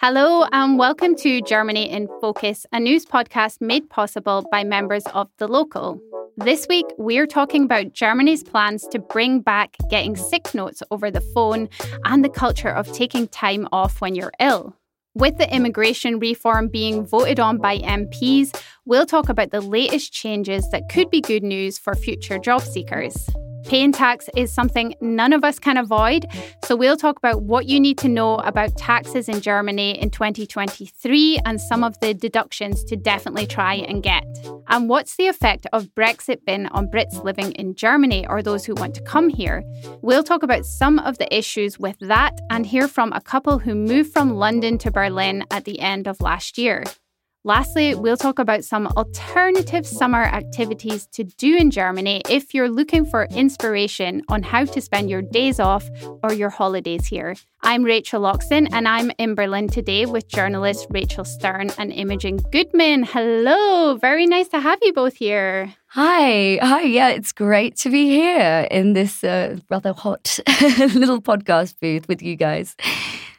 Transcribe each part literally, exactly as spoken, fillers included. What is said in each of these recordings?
Hello and welcome to Germany in Focus, a news podcast made possible by members of The Local. This week, we're talking about Germany's plans to bring back getting sick notes over the phone and the culture of taking time off when you're ill. With the immigration reform being voted on by M Ps, we'll talk about the latest changes that could be good news for future job seekers. Paying tax is something none of us can avoid, so we'll talk about what you need to know about taxes in Germany in twenty twenty-three and some of the deductions to definitely try and get. And what's the effect of Brexit been on Brits living in Germany or those who want to come here? We'll talk about some of the issues with that and hear from a couple who moved from London to Berlin at the end of last year. Lastly, we'll talk about some alternative summer activities to do in Germany if you're looking for inspiration on how to spend your days off or your holidays here. I'm Rachel Loxton and I'm in Berlin today with journalists Rachel Stern and Imogen Goodman. Hello, very nice to have you both here. Hi, hi, yeah, it's great to be here in this uh, rather hot little podcast booth with you guys.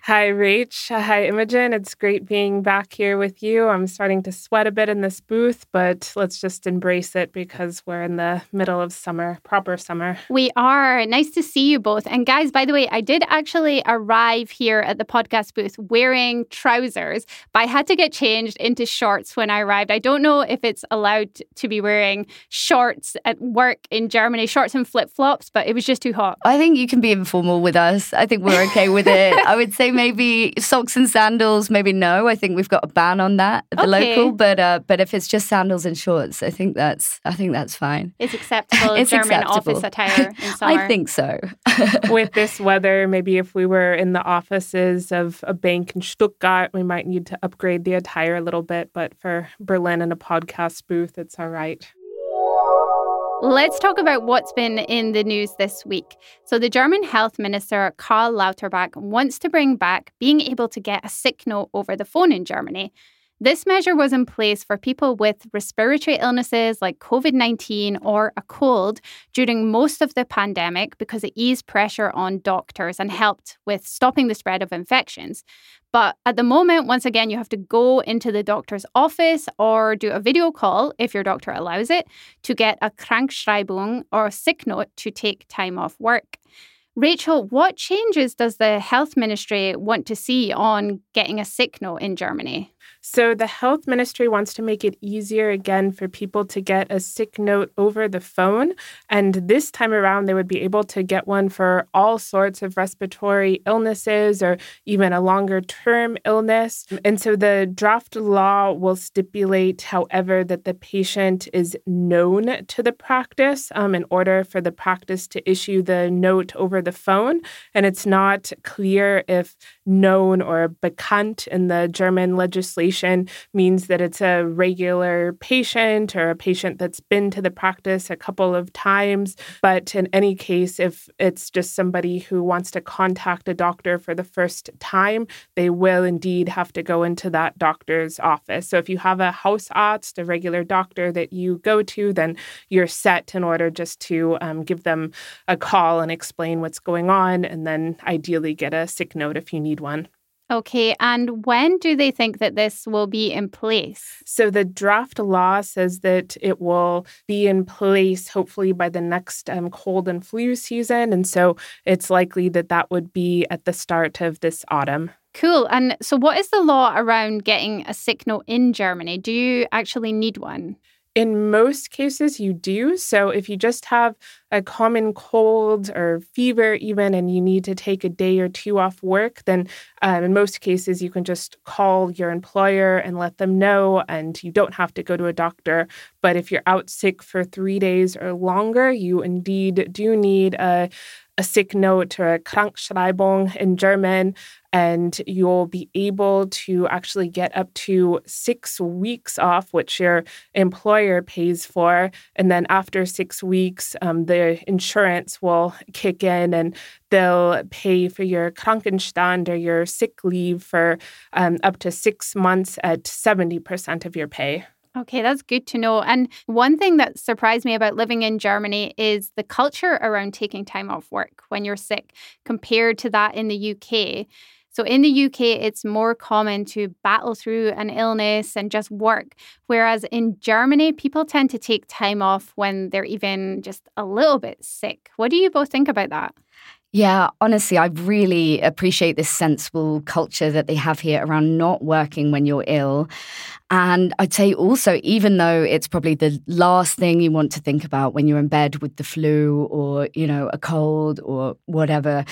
Hi, Rach. Hi, Imogen. It's great being back here with you. I'm starting to sweat a bit in this booth, but let's just embrace it because we're in the middle of summer, proper summer. We are. Nice to see you both. And guys, by the way, I did actually arrive here at the podcast booth wearing trousers, but I had to get changed into shorts when I arrived. I don't know if it's allowed to be wearing shorts at work in Germany, shorts and flip-flops, but it was just too hot. I think you can be informal with us. I think we're okay with it. I would say maybe socks and sandals, maybe no. I think we've got a ban on that at the okay. local. But uh, but if it's just sandals and shorts, I think that's I think that's fine. It's acceptable. It's German acceptable. Office attire in summer. I think so. With this weather, maybe if we were in the offices of a bank in Stuttgart, we might need to upgrade the attire a little bit. But for Berlin and a podcast booth, it's all right. Let's talk about what's been in the news this week. So the German health minister, Karl Lauterbach, wants to bring back being able to get a sick note over the phone in Germany. This measure was in place for people with respiratory illnesses like covid nineteen or a cold during most of the pandemic because it eased pressure on doctors and helped with stopping the spread of infections. But at the moment, once again, you have to go into the doctor's office or do a video call, if your doctor allows it, to get a Krankschreibung or a sick note to take time off work. Rachel, what changes does the health ministry want to see on getting a sick note in Germany? So the health ministry wants to make it easier again for people to get a sick note over the phone. And this time around, they would be able to get one for all sorts of respiratory illnesses or even a longer term illness. And so the draft law will stipulate, however, that the patient is known to the practice um, in order for the practice to issue the note over the phone. And it's not clear if known or bekannt in the German legislation means that it's a regular patient or a patient that's been to the practice a couple of times. But in any case, if it's just somebody who wants to contact a doctor for the first time, they will indeed have to go into that doctor's office. So if you have a Hausarzt, a regular doctor that you go to, then you're set in order just to um, give them a call and explain what's going on, and then ideally get a sick note if you need one. Okay, and when do they think that this will be in place? So the draft law says that it will be in place hopefully by the next um, cold and flu season. And so it's likely that that would be at the start of this autumn. Cool. And so what is the law around getting a sick note in Germany? Do you actually need one? In most cases, you do. So if you just have a common cold or fever even, and you need to take a day or two off work, then um, in most cases, you can just call your employer and let them know, and you don't have to go to a doctor. But if you're out sick for three days or longer, you indeed do need a a sick note or a Krankschreibung in German, and you'll be able to actually get up to six weeks off, which your employer pays for. And then after six weeks, um, the insurance will kick in and they'll pay for your Krankenstand or your sick leave for um, up to six months at seventy percent of your pay. Okay, that's good to know. And one thing that surprised me about living in Germany is the culture around taking time off work when you're sick compared to that in the U K. So in the U K, it's more common to battle through an illness and just work. Whereas in Germany, people tend to take time off when they're even just a little bit sick. What do you both think about that? Yeah, honestly, I really appreciate this sensible culture that they have here around not working when you're ill. And I'd say also, even though it's probably the last thing you want to think about when you're in bed with the flu or, you know, a cold or whatever,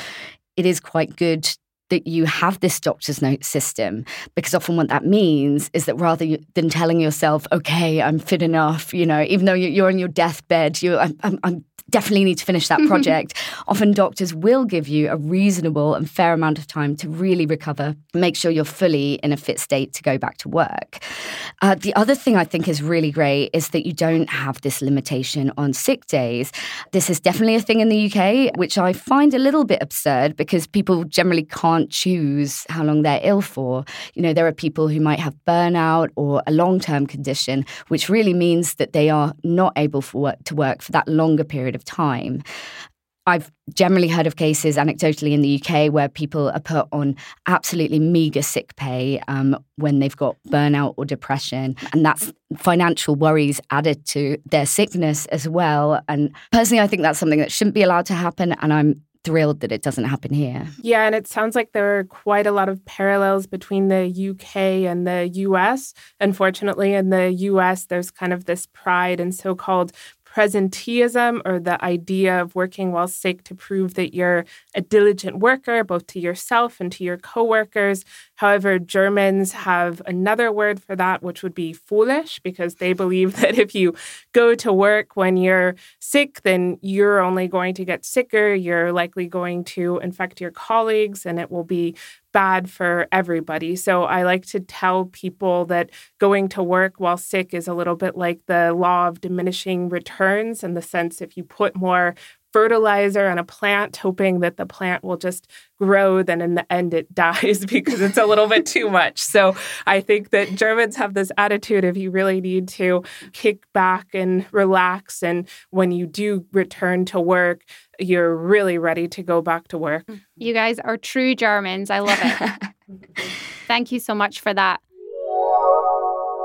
it is quite good that you have this doctor's note system, because often what that means is that rather than telling yourself, okay, I'm fit enough, you know, even though you're on your deathbed, you're, I'm, I'm, I'm definitely need to finish that project. Often doctors will give you a reasonable and fair amount of time to really recover, make sure you're fully in a fit state to go back to work. Uh, the other thing I think is really great is that you don't have this limitation on sick days. This is definitely a thing in the U K, which I find a little bit absurd because people generally can't choose how long they're ill for. You know, there are people who might have burnout or a long-term condition, which really means that they are not able for work, to work for that longer period of time. I've generally heard of cases anecdotally in the U K where people are put on absolutely meagre sick pay um, when they've got burnout or depression, and that's financial worries added to their sickness as well. And personally, I think that's something that shouldn't be allowed to happen, and I'm thrilled that it doesn't happen here. Yeah, and it sounds like there are quite a lot of parallels between the U K and the U S. Unfortunately, in the U S, there's kind of this pride and so-called presenteeism, or the idea of working while sick to prove that you're a diligent worker, both to yourself and to your coworkers. However, Germans have another word for that, which would be foolish, because they believe that if you go to work when you're sick, then you're only going to get sicker. You're likely going to infect your colleagues, and it will be bad for everybody. So I like to tell people that going to work while sick is a little bit like the law of diminishing returns, in the sense if you put more fertilizer on a plant, hoping that the plant will just grow, then in the end it dies because it's a little bit too much. So I think that Germans have this attitude of you really need to kick back and relax. And when you do return to work, you're really ready to go back to work. You guys are true Germans. I love it. Thank you so much for that.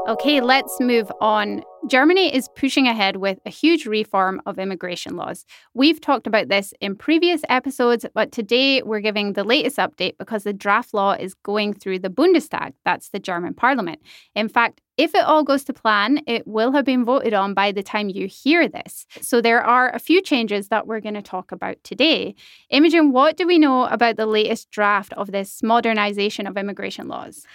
Okay, let's move on. Germany is pushing ahead with a huge reform of immigration laws. We've talked about this in previous episodes, but today we're giving the latest update because the draft law is going through the Bundestag. That's the German parliament. In fact, if it all goes to plan, it will have been voted on by the time you hear this. So there are a few changes that we're going to talk about today. Imogen, what do we know about the latest draft of this modernisation of immigration laws?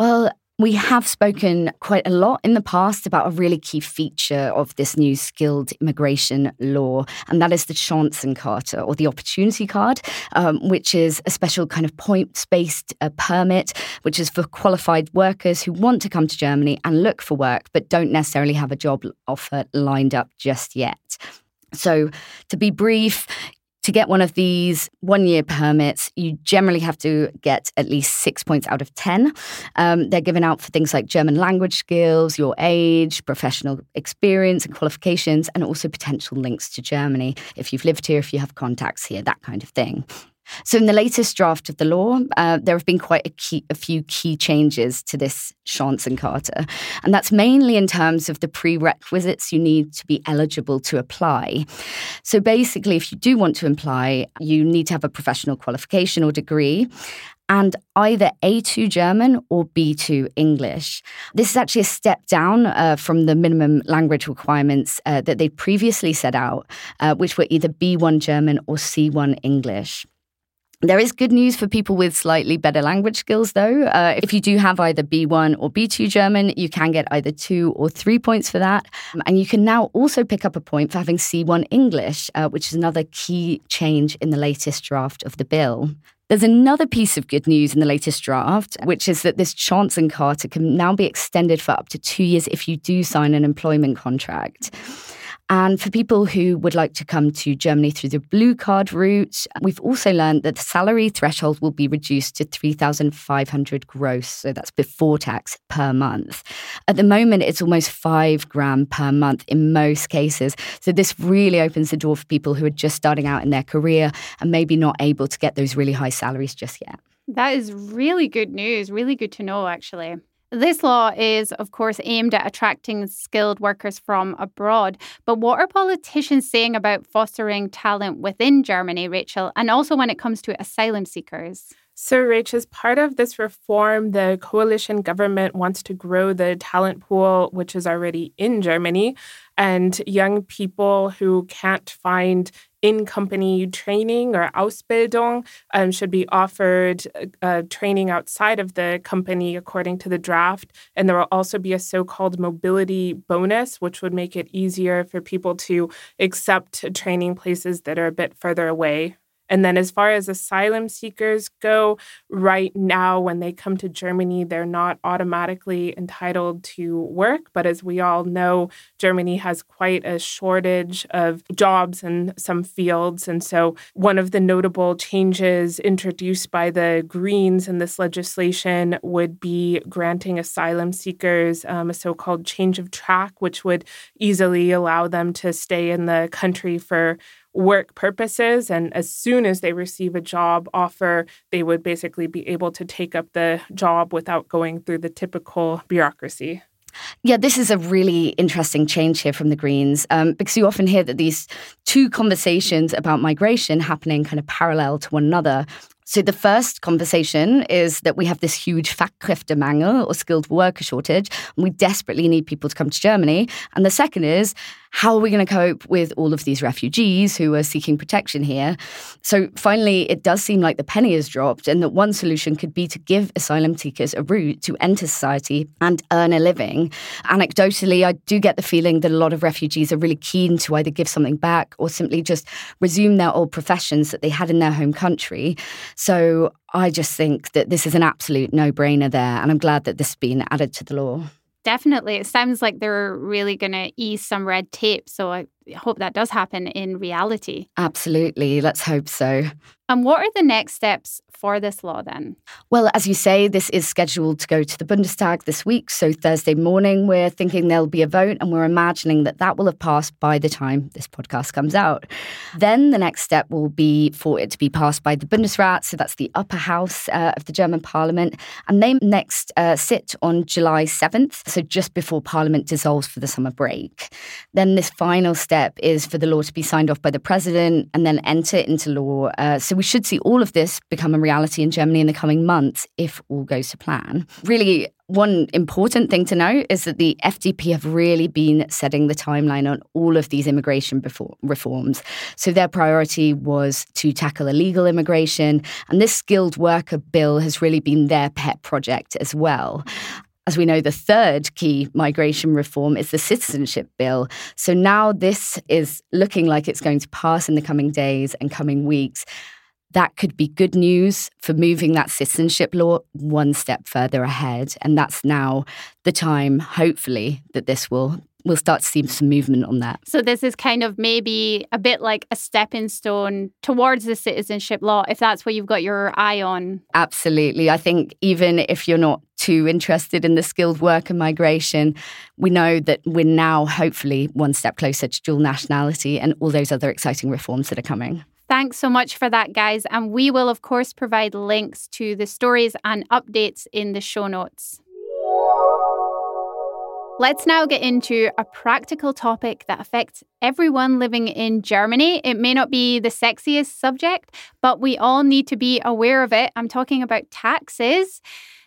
Well, we have spoken quite a lot in the past about a really key feature of this new skilled immigration law, and that is the Chancenkarte, or the opportunity card, um, which is a special kind of points-based uh, permit, which is for qualified workers who want to come to Germany and look for work, but don't necessarily have a job offer lined up just yet. So to be brief, to get one of these one-year permits, you generally have to get at least six points out of ten. Um, they're given out for things like German language skills, your age, professional experience and qualifications, and also potential links to Germany, if you've lived here, if you have contacts here, that kind of thing. So in the latest draft of the law, uh, there have been quite a, key, a few key changes to this Chancenkarte, and that's mainly in terms of the prerequisites you need to be eligible to apply. So basically, if you do want to apply, you need to have a professional qualification or degree, and either A two German or B two English. This is actually a step down uh, from the minimum language requirements uh, that they previously set out, uh, which were either B one German or C one English. There is good news for people with slightly better language skills, though. Uh, if you do have either B one or B two German, you can get either two or three points for that. And you can now also pick up a point for having C one English, uh, which is another key change in the latest draft of the bill. There's another piece of good news in the latest draft, which is that this Chancenkarte can now be extended for up to two years if you do sign an employment contract. And for people who would like to come to Germany through the blue card route, we've also learned that the salary threshold will be reduced to three thousand five hundred gross, so that's before tax, per month. At the moment, it's almost five grand per month in most cases. So this really opens the door for people who are just starting out in their career and maybe not able to get those really high salaries just yet. That is really good news. Really good to know, actually. This law is, of course, aimed at attracting skilled workers from abroad. But what are politicians saying about fostering talent within Germany, Rachel, and also when it comes to asylum seekers? So, Rach, as part of this reform, the coalition government wants to grow the talent pool, which is already in Germany, and young people who can't find in-company training or Ausbildung um, should be offered uh, training outside of the company, according to the draft. And there will also be a so-called mobility bonus, which would make it easier for people to accept training places that are a bit further away. And then as far as asylum seekers go, right now, when they come to Germany, they're not automatically entitled to work. But as we all know, Germany has quite a shortage of jobs in some fields. And so one of the notable changes introduced by the Greens in this legislation would be granting asylum seekers um, a so-called change of track, which would easily allow them to stay in the country for work purposes. And as soon as they receive a job offer, they would basically be able to take up the job without going through the typical bureaucracy. Yeah, this is a really interesting change here from the Greens, um, because you often hear that these two conversations about migration happening kind of parallel to one another. So the first conversation is that we have this huge Fachkräftemangel, or skilled worker shortage, and we desperately need people to come to Germany. And the second is, how are we going to cope with all of these refugees who are seeking protection here? So finally, it does seem like the penny has dropped, and that one solution could be to give asylum seekers a route to enter society and earn a living. Anecdotally, I do get the feeling that a lot of refugees are really keen to either give something back or simply just resume their old professions that they had in their home country. So I just think that this is an absolute no-brainer there, and I'm glad that this has been added to the law. Definitely. It sounds like they're really going to ease some red tape. So I hope that does happen in reality. Absolutely. Let's hope so. And what are the next steps for this law then? Well, as you say, this is scheduled to go to the Bundestag this week. So Thursday morning, we're thinking there'll be a vote, and we're imagining that that will have passed by the time this podcast comes out. Then the next step will be for it to be passed by the Bundesrat. So that's the upper house uh, of the German parliament. And they next uh, sit on July seventh. So just before parliament dissolves for the summer break. Then this final step is for the law to be signed off by the president and then enter into law. Uh, so we should see all of this become a reality in Germany in the coming months if all goes to plan. Really, one important thing to note is that the F D P have really been setting the timeline on all of these immigration reforms. So their priority was to tackle illegal immigration, and this skilled worker bill has really been their pet project as well. As we know, the third key migration reform is the citizenship bill. So now this is looking like it's going to pass in the coming days and coming weeks. That could be good news for moving that citizenship law one step further ahead. And that's now the time, hopefully, that this will we'll start to see some movement on that. So this is kind of maybe a bit like a stepping stone towards the citizenship law, if that's what you've got your eye on. Absolutely. I think even if you're not too interested in the skilled worker migration, we know that we're now hopefully one step closer to dual nationality and all those other exciting reforms that are coming. Thanks so much for that, guys. And we will, of course, provide links to the stories and updates in the show notes. Let's now get into a practical topic that affects everyone living in Germany. It may not be the sexiest subject, but we all need to be aware of it. I'm talking about taxes.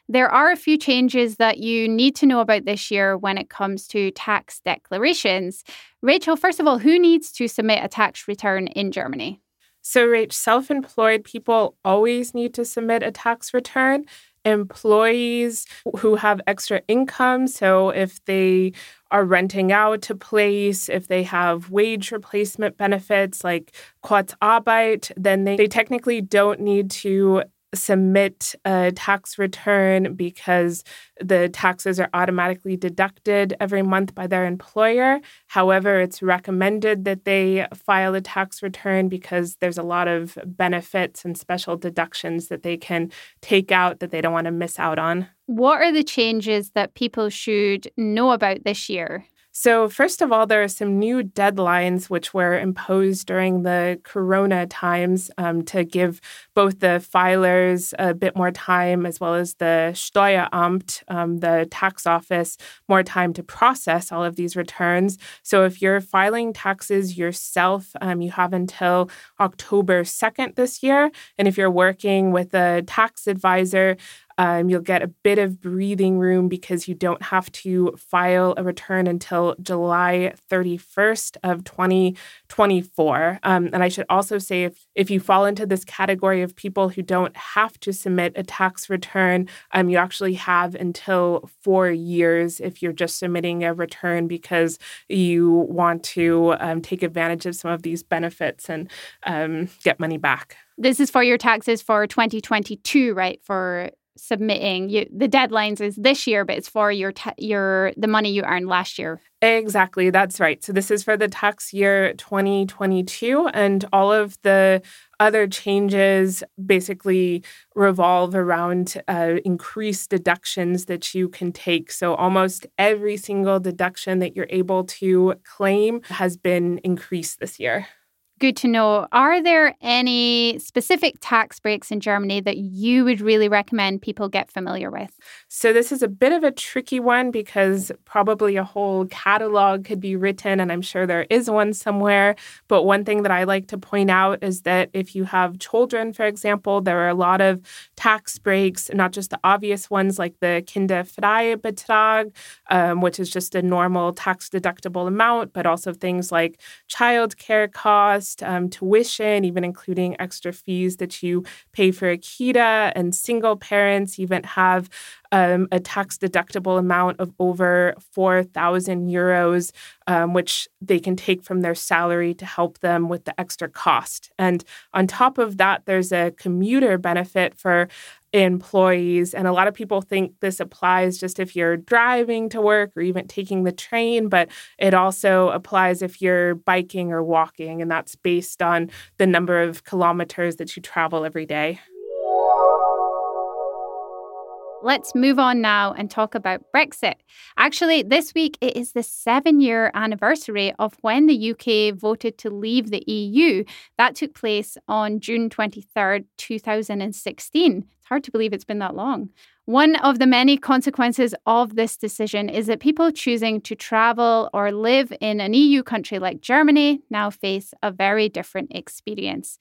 There are a few changes that you need to know about this year when it comes to tax declarations. Rachel, first of all, who needs to submit a tax return in Germany? So, Rach, self-employed people always need to submit a tax return. Employees who have extra income, so if they are renting out a place, if they have wage replacement benefits like Kurzarbeit, then they, they technically don't need to submit a tax return because the taxes are automatically deducted every month by their employer. However, it's recommended that they file a tax return because there's a lot of benefits and special deductions that they can take out that they don't want to miss out on. What are the changes that people should know about this year? So first of all, there are some new deadlines which were imposed during the corona times um, to give both the filers a bit more time as well as the Steueramt, um, the tax office, more time to process all of these returns. So if you're filing taxes yourself, um, you have until October second this year. And if you're working with a tax advisor, Um, you'll get a bit of breathing room because you don't have to file a return until July thirty-first of twenty twenty-four. Um, and I should also say, if, if you fall into this category of people who don't have to submit a tax return, um, you actually have until four years if you're just submitting a return because you want to um, take advantage of some of these benefits and um, get money back. This is for your taxes for twenty twenty-two, right? For submitting you, the deadlines is this year, but it's for your ta- your the money you earned last year. Exactly. That's right. So this is for the tax year twenty twenty-two, and all of the other changes basically revolve around uh, increased deductions that you can take. So almost every single deduction that you're able to claim has been increased this year. Good to know. Are there any specific tax breaks in Germany that you would really recommend people get familiar with? So this is a bit of a tricky one because probably a whole catalog could be written, and I'm sure there is one somewhere. But one thing that I like to point out is that if you have children, for example, there are a lot of tax breaks, not just the obvious ones like the Kinderfreibetrag, um, which is just a normal tax deductible amount, but also things like childcare costs, Um, tuition, even including extra fees that you pay for Akita, and single parents even have um, a tax-deductible amount of over four thousand euros, um, which they can take from their salary to help them with the extra cost. And on top of that, there's a commuter benefit for employees. And a lot of people think this applies just if you're driving to work or even taking the train, but it also applies if you're biking or walking. And that's based on the number of kilometers that you travel every day. Let's move on now and talk about Brexit. Actually, this week, it is the seven-year anniversary of when the U K voted to leave the E U. That took place on June twenty-third, two thousand sixteen. It's hard to believe it's been that long. One of the many consequences of this decision is that people choosing to travel or live in an E U country like Germany now face a very different experience.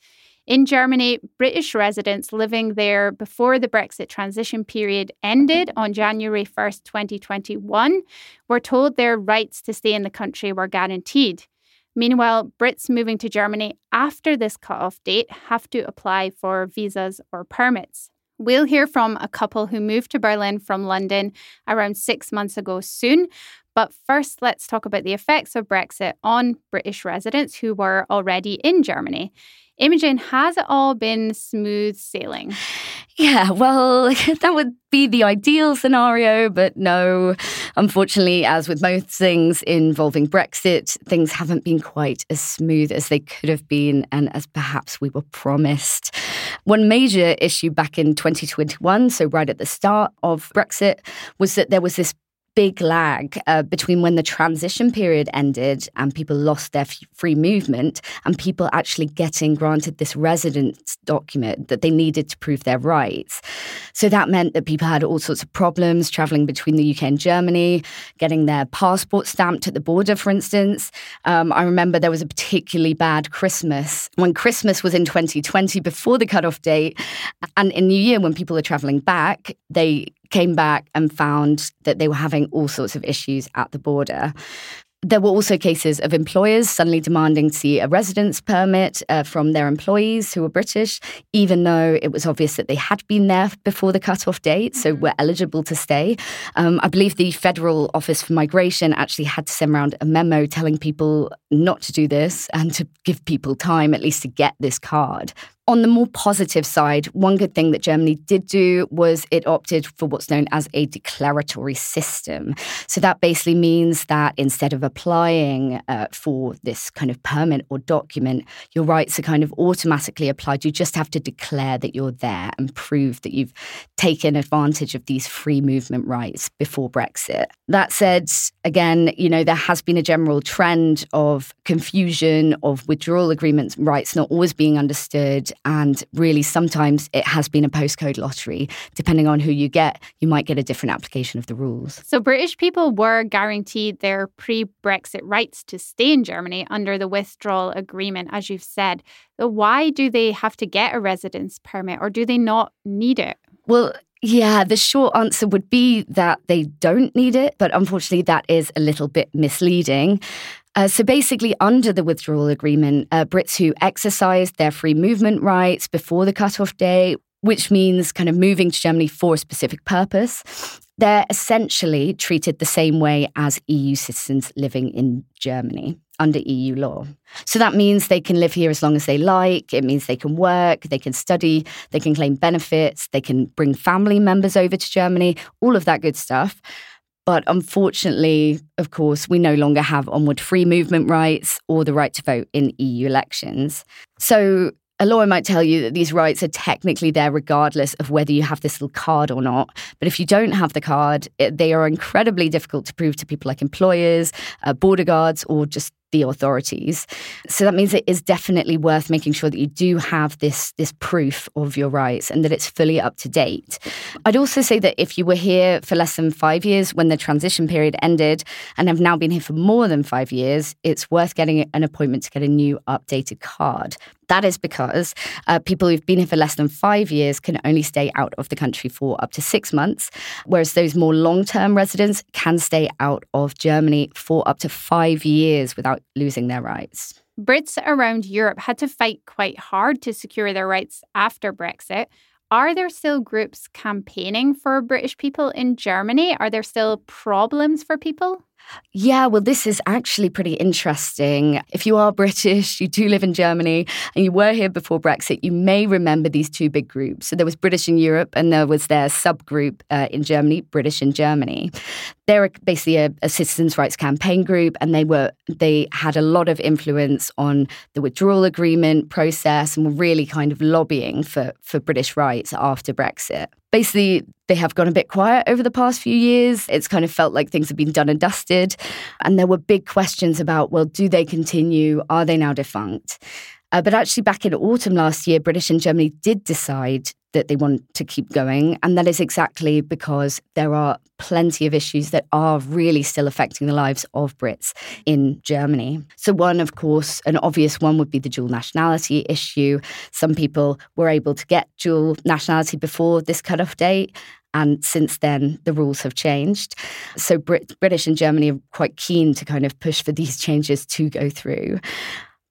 In Germany, British residents living there before the Brexit transition period ended on January first, twenty twenty-one, were told their rights to stay in the country were guaranteed. Meanwhile, Brits moving to Germany after this cutoff date have to apply for visas or permits. We'll hear from a couple who moved to Berlin from London around six months ago soon. But first, let's talk about the effects of Brexit on British residents who were already in Germany. Imogen, has it all been smooth sailing? Yeah, well, that would be the ideal scenario, but no. Unfortunately, as with most things involving Brexit, things haven't been quite as smooth as they could have been and as perhaps we were promised. One major issue back in twenty twenty-one, so right at the start of Brexit, was that there was this big lag uh, between when the transition period ended and people lost their f- free movement and people actually getting granted this residence document that they needed to prove their rights. So that meant that people had all sorts of problems travelling between the U K and Germany, getting their passport stamped at the border, for instance. Um, I remember there was a particularly bad Christmas. When Christmas was in twenty twenty, before the cutoff date, and in New Year, when people are travelling back, they came back and found that they were having all sorts of issues at the border. There were also cases of employers suddenly demanding to see a residence permit uh, from their employees who were British, even though it was obvious that they had been there before the cut-off date, so were eligible to stay. Um, I believe the Federal Office for Migration actually had to send around a memo telling people not to do this and to give people time at least to get this card. On the more positive side, one good thing that Germany did do was it opted for what's known as a declaratory system. So that basically means that instead of applying uh, for this kind of permit or document, your rights are kind of automatically applied. You just have to declare that you're there and prove that you've taken advantage of these free movement rights before Brexit. That said, again, you know, there has been a general trend of confusion, of withdrawal agreements, rights not always being understood. And really, sometimes it has been a postcode lottery. Depending on who you get, you might get a different application of the rules. So British people were guaranteed their pre-Brexit rights to stay in Germany under the withdrawal agreement, as you've said. So why do they have to get a residence permit, or do they not need it? Well, yeah, the short answer would be that they don't need it. But unfortunately, that is a little bit misleading. Uh, so basically, under the withdrawal agreement, uh, Brits who exercised their free movement rights before the cut-off date, which means kind of moving to Germany for a specific purpose, they're essentially treated the same way as E U citizens living in Germany under E U law. So that means they can live here as long as they like. It means they can work, they can study, they can claim benefits, they can bring family members over to Germany, all of that good stuff. But unfortunately, of course, we no longer have onward free movement rights or the right to vote in E U elections. So a lawyer might tell you that these rights are technically there regardless of whether you have this little card or not. But if you don't have the card, it, they are incredibly difficult to prove to people like employers, uh, border guards, or just the authorities. So that means it is definitely worth making sure that you do have this, this proof of your rights and that it's fully up to date. I'd also say that if you were here for less than five years when the transition period ended and have now been here for more than five years, it's worth getting an appointment to get a new updated card. That is because uh, people who've been here for less than five years can only stay out of the country for up to six months, whereas those more long-term residents can stay out of Germany for up to five years without losing their rights. Brits around Europe had to fight quite hard to secure their rights after Brexit. Are there still groups campaigning for British people in Germany? Are there still problems for people? Yeah, well, this is actually pretty interesting. If you are British, you do live in Germany, and you were here before Brexit, you may remember these two big groups. So there was British in Europe, and there was their subgroup uh, in Germany, British in Germany. They're basically a, a citizens' rights campaign group, and they were they had a lot of influence on the withdrawal agreement process and were really kind of lobbying for, for British rights after Brexit. Basically, they have gone a bit quiet over the past few years. It's kind of felt like things have been done and dusted. And there were big questions about, well, do they continue? Are they now defunct? Uh, but actually, back in autumn last year, British in Germany did decide that they want to keep going. And that is exactly because there are plenty of issues that are really still affecting the lives of Brits in Germany. So one, of course, an obvious one would be the dual nationality issue. Some people were able to get dual nationality before this cut-off date. And since then, the rules have changed. So Brit- British and Germany are quite keen to kind of push for these changes to go through.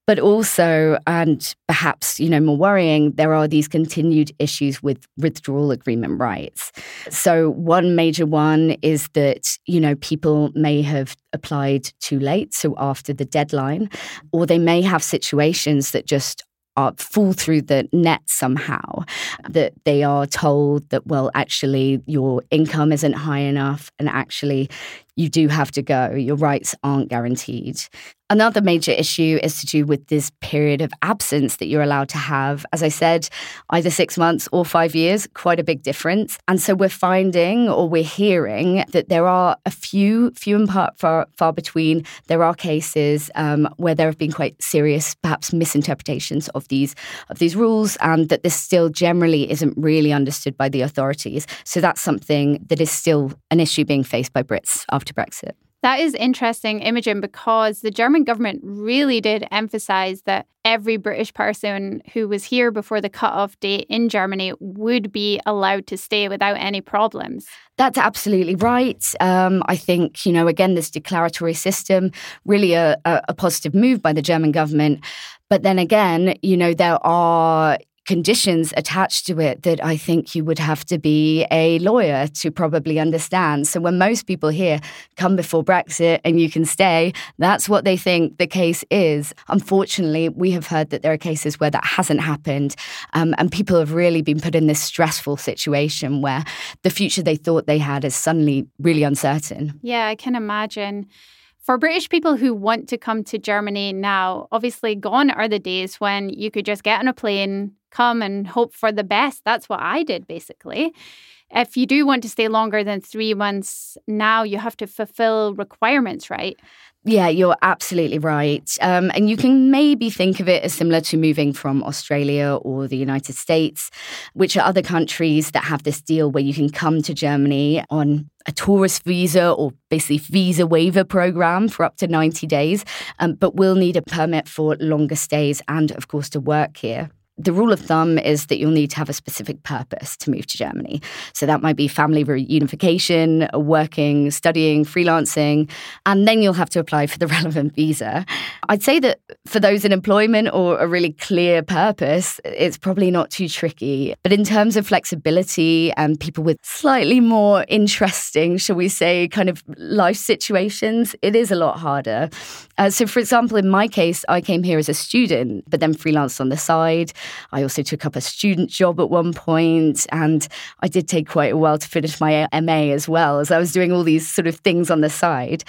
But also, and perhaps, you know, more worrying, there are these continued issues with withdrawal agreement rights. So one major one is that, you know, people may have applied too late, so after the deadline, or they may have situations that just are fall through the net somehow, that they are told that, well, actually, your income isn't high enough and actually you do have to go. Your rights aren't guaranteed. Another major issue is to do with this period of absence that you're allowed to have. As I said, either six months or five years, quite a big difference. And so we're finding, or we're hearing, that there are a few, few and far, far between. There are cases um, where there have been quite serious, perhaps misinterpretations of these, of these rules, and that this still generally isn't really understood by the authorities. So that's something that is still an issue being faced by Brits after Brexit. That is interesting, Imogen, because the German government really did emphasize that every British person who was here before the cut-off date in Germany would be allowed to stay without any problems. That's absolutely right. Um, I think, you know, again, this declaratory system, really a, a, a positive move by the German government. But then again, you know, there are conditions attached to it that I think you would have to be a lawyer to probably understand. So when most people here come before Brexit and you can stay, that's what they think the case is. Unfortunately, we have heard that there are cases where that hasn't happened, um, and people have really been put in this stressful situation where the future they thought they had is suddenly really uncertain. Yeah, I can imagine. For British people who want to come to Germany now, obviously gone are the days when you could just get on a plane, come and hope for the best. That's what I did, basically. If you do want to stay longer than three months now, you have to fulfill requirements, right? Yeah, you're absolutely right. Um, and you can maybe think of it as similar to moving from Australia or the United States, which are other countries that have this deal where you can come to Germany on a tourist visa or basically visa waiver program for up to ninety days, um, but will need a permit for longer stays and, of course, to work here. The rule of thumb is that you'll need to have a specific purpose to move to Germany. So that might be family reunification, working, studying, freelancing, and then you'll have to apply for the relevant visa. I'd say that for those in employment or a really clear purpose, it's probably not too tricky. But in terms of flexibility and people with slightly more interesting, shall we say, kind of life situations, it is a lot harder. Uh, so, for example, in my case, I came here as a student, but then freelanced on the side. I also took up a student job at one point, and I did take quite a while to finish my M A as well, as I was doing all these sort of things on the side.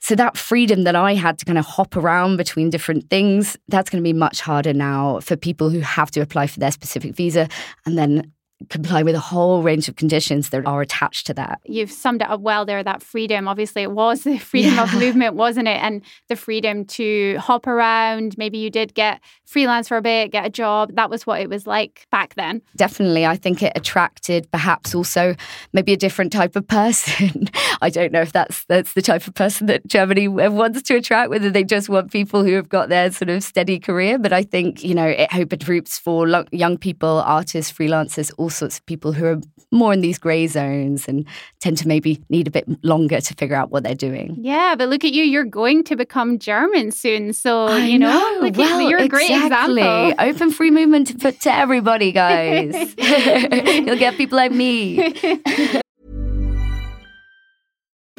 So that freedom that I had to kind of hop around between different things, that's going to be much harder now for people who have to apply for their specific visa and then comply with a whole range of conditions that are attached to that. You've summed it up well there, that freedom. Obviously, it was the freedom yeah. of movement, wasn't it? And the freedom to hop around. Maybe you did get freelance for a bit, get a job. That was what it was like back then. Definitely. I think it attracted perhaps also maybe a different type of person. I don't know if that's that's the type of person that Germany wants to attract, whether they just want people who have got their sort of steady career. But I think, you know, it opened routes for lo- young people, artists, freelancers, all sorts of people who are more in these grey zones and tend to maybe need a bit longer to figure out what they're doing. Yeah, but look at you. You're going to become German soon. So, I you know, know. Look well, at, you're a exactly. great example. Open free movement to, to everybody, guys. You'll get people like me.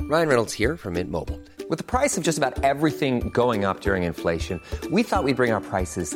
Ryan Reynolds here from Mint Mobile. With the price of just about everything going up during inflation, we thought we'd bring our prices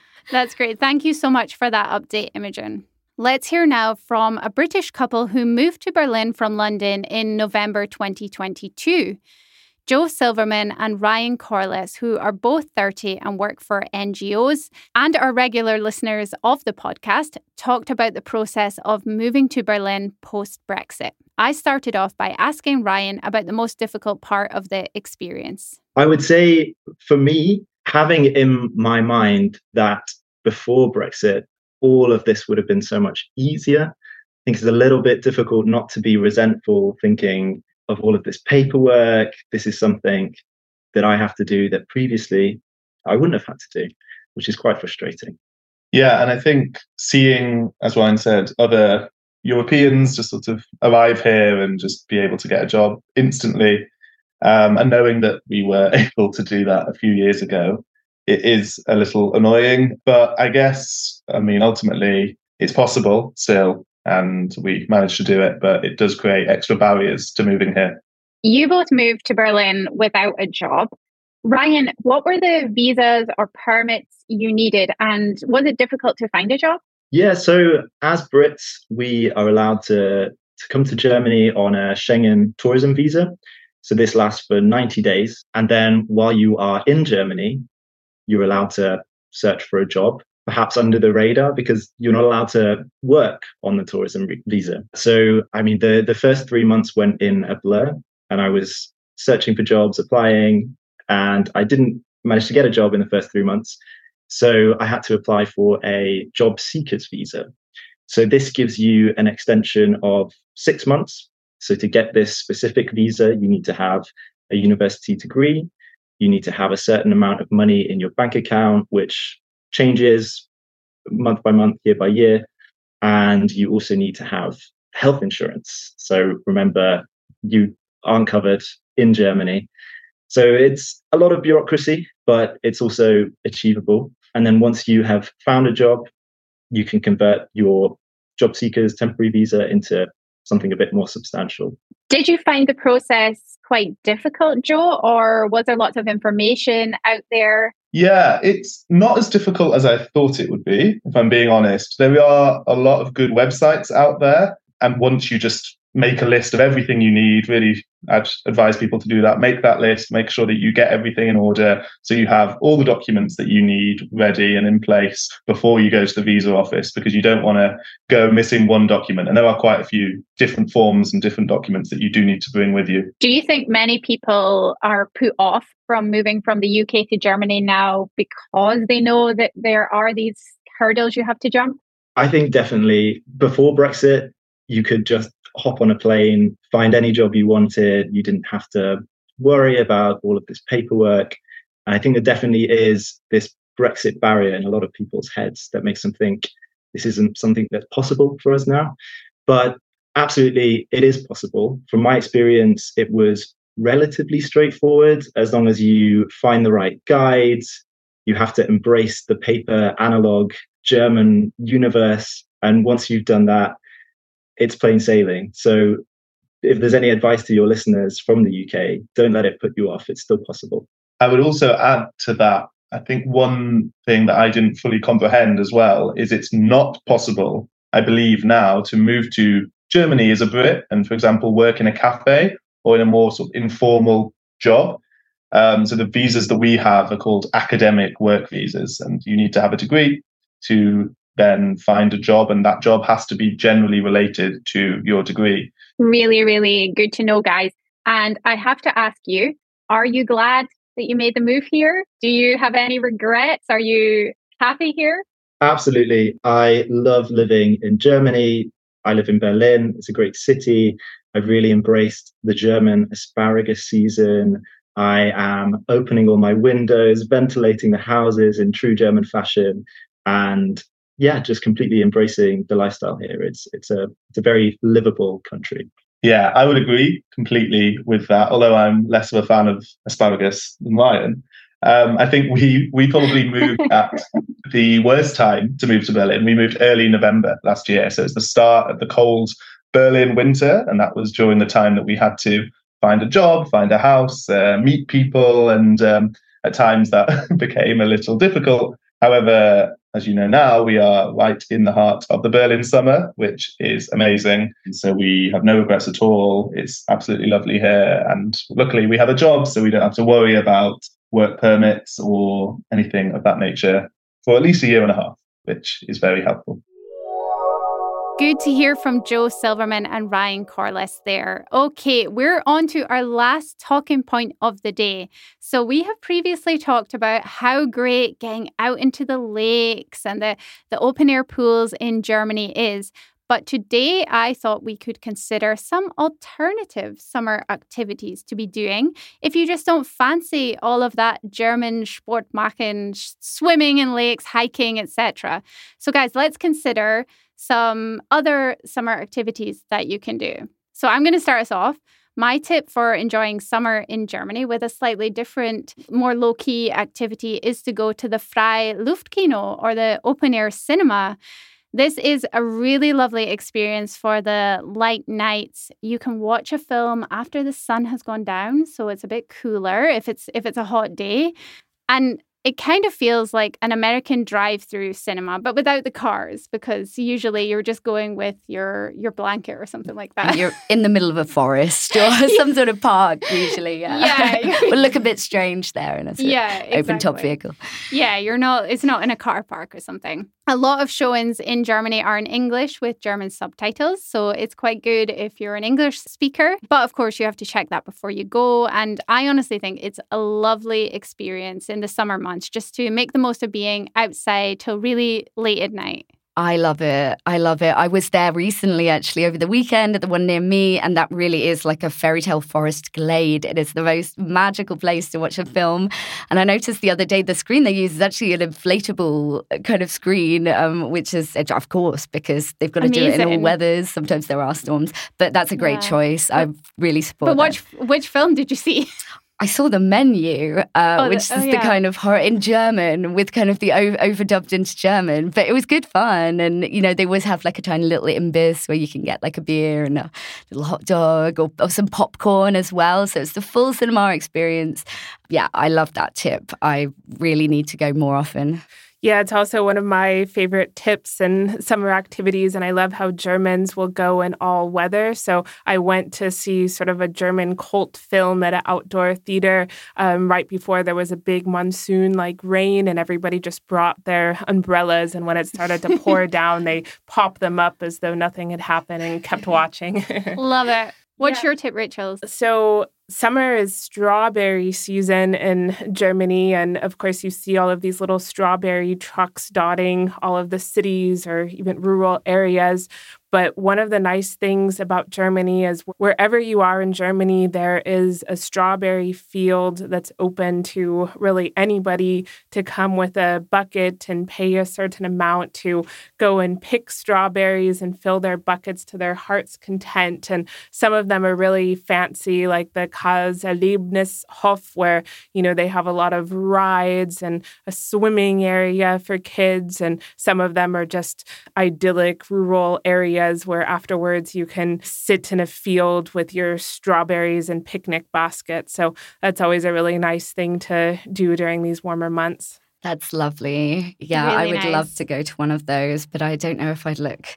That's great. Thank you so much for that update, Imogen. Let's hear now from a British couple who moved to Berlin from London in November twenty twenty-two. Joe Silverman and Ryan Corliss, who are both thirty and work for N G Os and are regular listeners of the podcast, talked about the process of moving to Berlin post-Brexit. I started off by asking Ryan about the most difficult part of the experience. I would say for me, having in my mind that before Brexit, all of this would have been so much easier. I think it's a little bit difficult not to be resentful, thinking of all of this paperwork. This is something that I have to do that previously I wouldn't have had to do, which is quite frustrating. Yeah, and I think seeing, as Ryan said, other Europeans just sort of arrive here and just be able to get a job instantly, um, and knowing that we were able to do that a few years ago, it is a little annoying. But I guess, I mean, ultimately, it's possible still, and we managed to do it, but it does create extra barriers to moving here. You both moved to Berlin without a job. Ryan, what were the visas or permits you needed, and was it difficult to find a job? Yeah, so as Brits, we are allowed to, to come to Germany on a Schengen tourism visa. So this lasts for ninety days. And then while you are in Germany, you're allowed to search for a job, perhaps under the radar, because you're not allowed to work on the tourism re- visa. So, I mean, the, the first three months went in a blur, and I was searching for jobs, applying, and I didn't manage to get a job in the first three months. So I had to apply for a job seeker's visa. So this gives you an extension of six months. So to get this specific visa, you need to have a university degree. You need to have a certain amount of money in your bank account, which changes month by month, year by year. And you also need to have health insurance. So remember, you aren't covered in Germany. So it's a lot of bureaucracy, but it's also achievable. And then once you have found a job, you can convert your job seeker's temporary visa into something a bit more substantial. Did you find the process quite difficult, Joe, or was there lots of information out there? Yeah, it's not as difficult as I thought it would be, if I'm being honest. There are a lot of good websites out there. And once you just make a list of everything you need, really, I'd advise people to do that. Make that list, make sure that you get everything in order so you have all the documents that you need ready and in place before you go to the visa office, because you don't want to go missing one document. And there are quite a few different forms and different documents that you do need to bring with you. Do you think many people are put off from moving from the U K to Germany now because they know that there are these hurdles you have to jump? I think definitely before Brexit, you could just hop on a plane, find any job you wanted. You didn't have to worry about all of this paperwork. And I think there definitely is this Brexit barrier in a lot of people's heads that makes them think this isn't something that's possible for us now. But absolutely, it is possible. From my experience, it was relatively straightforward as long as you find the right guides. You have to embrace the paper analog German universe. And once you've done that, it's plain sailing. So if there's any advice to your listeners from the U K, don't let it put you off. It's still possible. I would also add to that, I think one thing that I didn't fully comprehend as well is it's not possible, I believe now, to move to Germany as a Brit and, for example, work in a cafe or in a more sort of informal job. Um, so the visas that we have are called academic work visas, and you need to have a degree to then find a job, and that job has to be generally related to your degree. Really, really good to know, guys. And I have to ask you, are you glad that you made the move here? Do you have any regrets? Are you happy here? Absolutely. I love living in Germany. I live in Berlin. It's a great city. I've really embraced the German asparagus season. I am opening all my windows, ventilating the houses in true German fashion, and yeah, just completely embracing the lifestyle here. It's it's a it's a very livable country. Yeah, I would agree completely with that, although I'm less of a fan of asparagus than Ryan. Um, I think we, we probably moved at the worst time to move to Berlin. We moved early November last year. So it's the start of the cold Berlin winter. And that was during the time that we had to find a job, find a house, uh, meet people. And um, at times that became a little difficult. However, as you know now, we are right in the heart of the Berlin summer, which is amazing. So we have no regrets at all. It's absolutely lovely here. And luckily we have a job, so we don't have to worry about work permits or anything of that nature for at least a year and a half, which is very helpful. Good to hear from Joe Silverman and Ryan Corliss there. Okay, we're on to our last talking point of the day. So we have previously talked about how great getting out into the lakes and the, the open air pools in Germany is. But today I thought we could consider some alternative summer activities to be doing if you just don't fancy all of that German Sportmachen, swimming in lakes, hiking, et cetera. So guys, let's consider some other summer activities that you can do. So I'm going to start us off My tip for enjoying summer in Germany with a slightly different, more low-key activity is to go to the Freie Luftkino, or the open-air cinema. This is a really lovely experience for the light nights. You can watch a film after the sun has gone down, so it's a bit cooler if it's if it's a hot day. And it kind of feels like an American drive-through cinema, but without the cars, because usually you're just going with your, your blanket or something like that. And you're in the middle of a forest or some sort of park, usually. Yeah. Yeah. Will look a bit strange there in a yeah, exactly. open-top vehicle. Yeah, you're not. It's not in a car park or something. A lot of showings in Germany are in English with German subtitles, so it's quite good if you're an English speaker. But of course, you have to check that before you go. And I honestly think it's a lovely experience in the summer months, just to make the most of being outside till really late at night. I love it. I love it. I was there recently, actually, over the weekend at the one near me, and that really is like a fairy tale forest glade. It is the most magical place to watch a film. And I noticed the other day the screen they use is actually an inflatable kind of screen, um, which is, of course, because they've got to Amazing. do it in all weathers. Sometimes there are storms, but that's a great yeah. choice. I really support it. But which, which film did you see? I saw The Menu, uh, oh, which is oh, yeah. the kind of horror in German with kind of the over- overdubbed into German. But it was good fun. And, you know, they always have like a tiny little Imbiss where you can get like a beer and a little hot dog or, or some popcorn as well. So it's the full cinema experience. Yeah, I love that tip. I really need to go more often. Yeah, it's also one of my favorite tips and summer activities, and I love how Germans will go in all weather. So I went to see sort of a German cult film at an outdoor theater um, right before there was a big monsoon-like rain, and everybody just brought their umbrellas, and when it started to pour down, they popped them up as though nothing had happened and kept watching. Love it. What's yeah. your tip, Rachel? So summer is strawberry season in Germany. And of course, you see all of these little strawberry trucks dotting all of the cities or even rural areas. But one of the nice things about Germany is wherever you are in Germany, there is a strawberry field that's open to really anybody to come with a bucket and pay a certain amount to go and pick strawberries and fill their buckets to their heart's content. And some of them are really fancy, like the Karls-Erlebnishof, where, you know, they have a lot of rides and a swimming area for kids. And some of them are just idyllic rural areas where afterwards you can sit in a field with your strawberries and picnic basket. So that's always a really nice thing to do during these warmer months. That's lovely. Yeah, really I would nice. love to go to one of those, but I don't know if I'd look...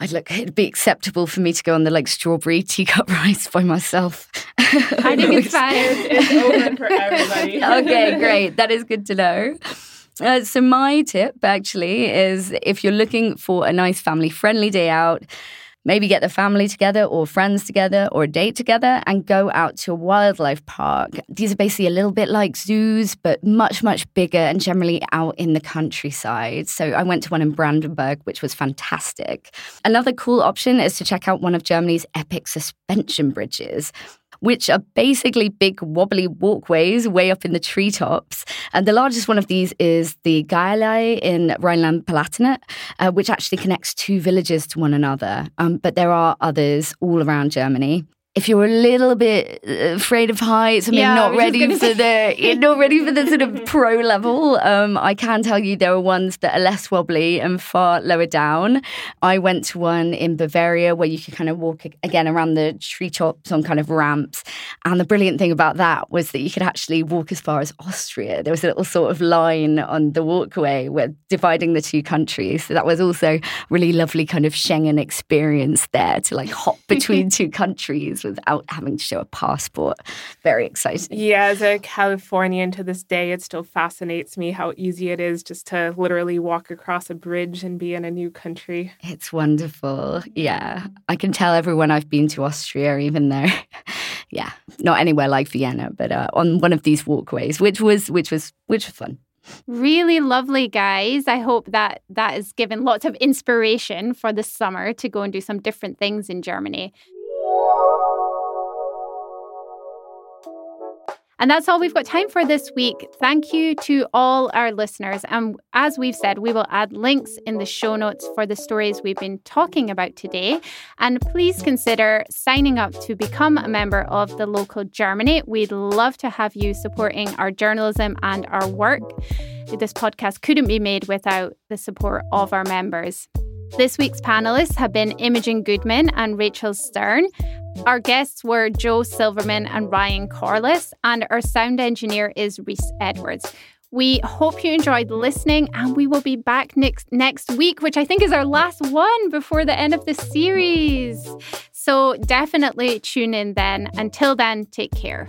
I'd look, it'd be acceptable for me to go on the like strawberry teacup rice by myself. I think it's fine. It's open for everybody. Okay, great. That is good to know. Uh, so my tip, actually, is if you're looking for a nice family-friendly day out, maybe get the family together or friends together or a date together and go out to a wildlife park. These are basically a little bit like zoos, but much, much bigger and generally out in the countryside. So I went to one in Brandenburg, which was fantastic. Another cool option is to check out one of Germany's epic suspension bridges, which are basically big wobbly walkways way up in the treetops. And the largest one of these is the Geilei in Rhineland-Palatinate, uh, which actually connects two villages to one another. Um, but there are others all around Germany. If you're a little bit afraid of heights, I mean, yeah, not ready for the, you're not ready for the sort of pro level, um, I can tell you there are ones that are less wobbly and far lower down. I went to one in Bavaria where you could kind of walk again around the treetops on kind of ramps. And the brilliant thing about that was that you could actually walk as far as Austria. There was a little sort of line on the walkway where dividing the two countries. So that was also really lovely kind of Schengen experience there to like hop between two countries without having to show a passport. Very exciting. Yeah, as a Californian to this day, it still fascinates me how easy it is just to literally walk across a bridge and be in a new country. It's wonderful. Yeah. I can tell everyone I've been to Austria, even though, yeah, not anywhere like Vienna, but uh, on one of these walkways, which was, which was, which was fun. Really lovely, guys. I hope that that has given lots of inspiration for the summer to go and do some different things in Germany. And that's all we've got time for this week. Thank you to all our listeners. And as we've said, we will add links in the show notes for the stories we've been talking about today. And please consider signing up to become a member of The Local Germany. We'd love to have you supporting our journalism and our work. This podcast couldn't be made without the support of our members. This week's panellists have been Imogen Goodman and Rachel Stern. Our guests were Joe Silverman and Ryan Corliss, and our sound engineer is Rhys Edwards. We hope you enjoyed listening, and we will be back next, next week, which I think is our last one before the end of the series. So definitely tune in then. Until then, take care.